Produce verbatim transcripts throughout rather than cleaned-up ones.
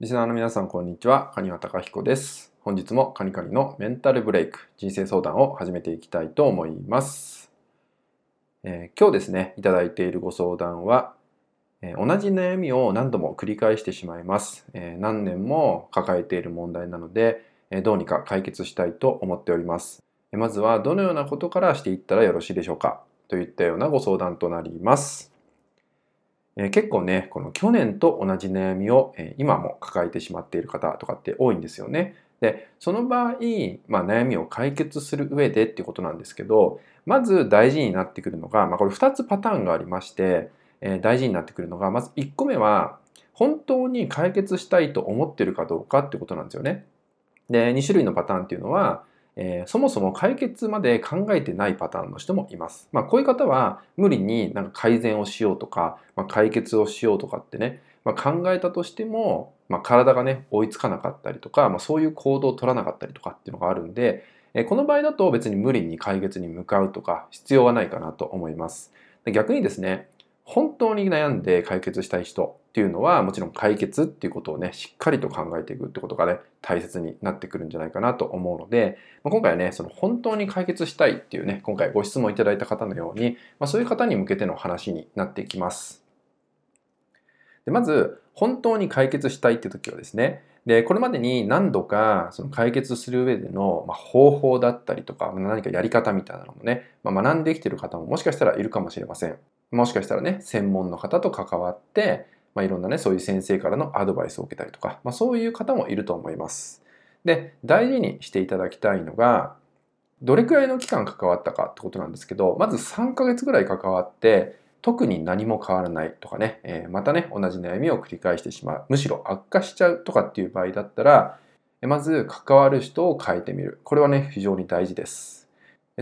リスナーの皆さん、こんにちは。カニワタカヒコです。本日もカニカニのメンタルブレイク、人生相談を始めていきたいと思います。えー、今日ですね、いただいているご相談は、えー、同じ悩みを何度も繰り返してしまいます。えー、何年も抱えている問題なので、えー、どうにか解決したいと思っております。えー、まずはどのようなことからしていったらよろしいでしょうかといったようなご相談となります。結構ね、この去年と同じ悩みを今も抱えてしまっている方とかって多いんですよね。で、その場合、まあ、悩みを解決する上でっていうことなんですけど、まず大事になってくるのが、まあ、これふたつパターンがありまして、大事になってくるのが、まずいっこめは、本当に解決したいと思ってるかどうかってことなんですよね。で、にしゅるいのパターンっていうのは、えー、そもそも解決まで考えてないパターンの人もいます。まあ、こういう方は無理になんか改善をしようとか、まあ、解決をしようとかってね、まあ、考えたとしても、まあ、体がね追いつかなかったりとか、まあ、そういう行動を取らなかったりとかっていうのがあるんで、えー、この場合だと別に無理に解決に向かうとか必要はないかなと思います。で、逆にですね、本当に悩んで解決したい人っていうのは、もちろん解決っていうことをね、しっかりと考えていくってことがね、大切になってくるんじゃないかなと思うので、まあ、今回はね、その本当に解決したいっていうね、今回ご質問いただいた方のように、まあ、そういう方に向けての話になっていきます。で、まず、本当に解決したいって時はですね、で、これまでに何度かその解決する上での方法だったりとか、何かやり方みたいなのもね、まあ、学んできている方ももしかしたらいるかもしれません。もしかしたらね、専門の方と関わって、まあ、いろんなね、そういう先生からのアドバイスを受けたりとか、まあ、そういう方もいると思います。で、大事にしていただきたいのが、どれくらいの期間関わったかってことなんですけど、まずさんかげつぐらい関わって、特に何も変わらないとかね、えー、またね、同じ悩みを繰り返してしまう、むしろ悪化しちゃうとかっていう場合だったら、まず関わる人を変えてみる。これはね、非常に大事です。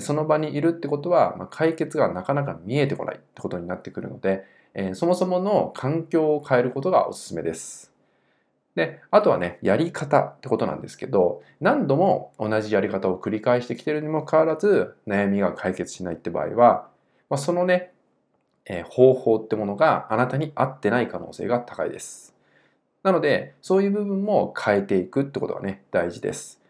その場にいるってことは、まあ、解決がなかなか見えてこないってことになってくるので、えー、そもそもの環境を変えることがおすすめです。で、あとはね、やり方ってことなんですけど、何度も同じやり方を繰り返してきてるにもかかわらず、悩みが解決しないって場合は、まあ、そのね、えー、方法ってものがあなたに合ってない可能性が高いです。なので、そういう部分も変えていくってことがね、大事です。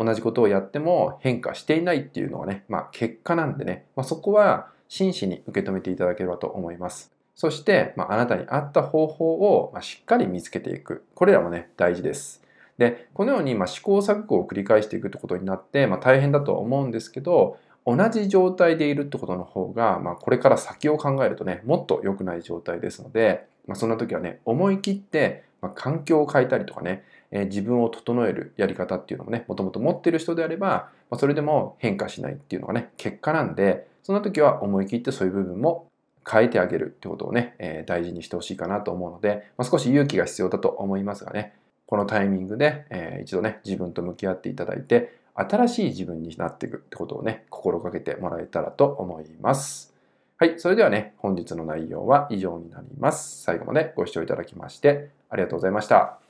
同じことをやっても変化していないっていうのはね、まあ、結果なんでね、まあ、そこは真摯に受け止めていただければと思います。そして、まあ、あなたに合った方法をしっかり見つけていく。これらもね、大事です。で、このようにまあ試行錯誤を繰り返していくってことになって、まあ、大変だとは思うんですけど、同じ状態でいるってことの方が、まあ、これから先を考えるとね、もっと良くない状態ですので、まあ、そんな時はね、思い切ってまあ環境を変えたりとかね、自分を整えるやり方っていうのもね、もともと持っている人であれば、まあ、それでも変化しないっていうのがね、結果なんで、そんな時は思い切ってそういう部分も変えてあげるってことをね、えー、大事にしてほしいかなと思うので、まあ、少し勇気が必要だと思いますがね、このタイミングで、えー、一度ね、自分と向き合っていただいて、新しい自分になっていくってことをね、心がけてもらえたらと思います。はい、それではね、本日の内容は以上になります。最後までご視聴いただきましてありがとうございました。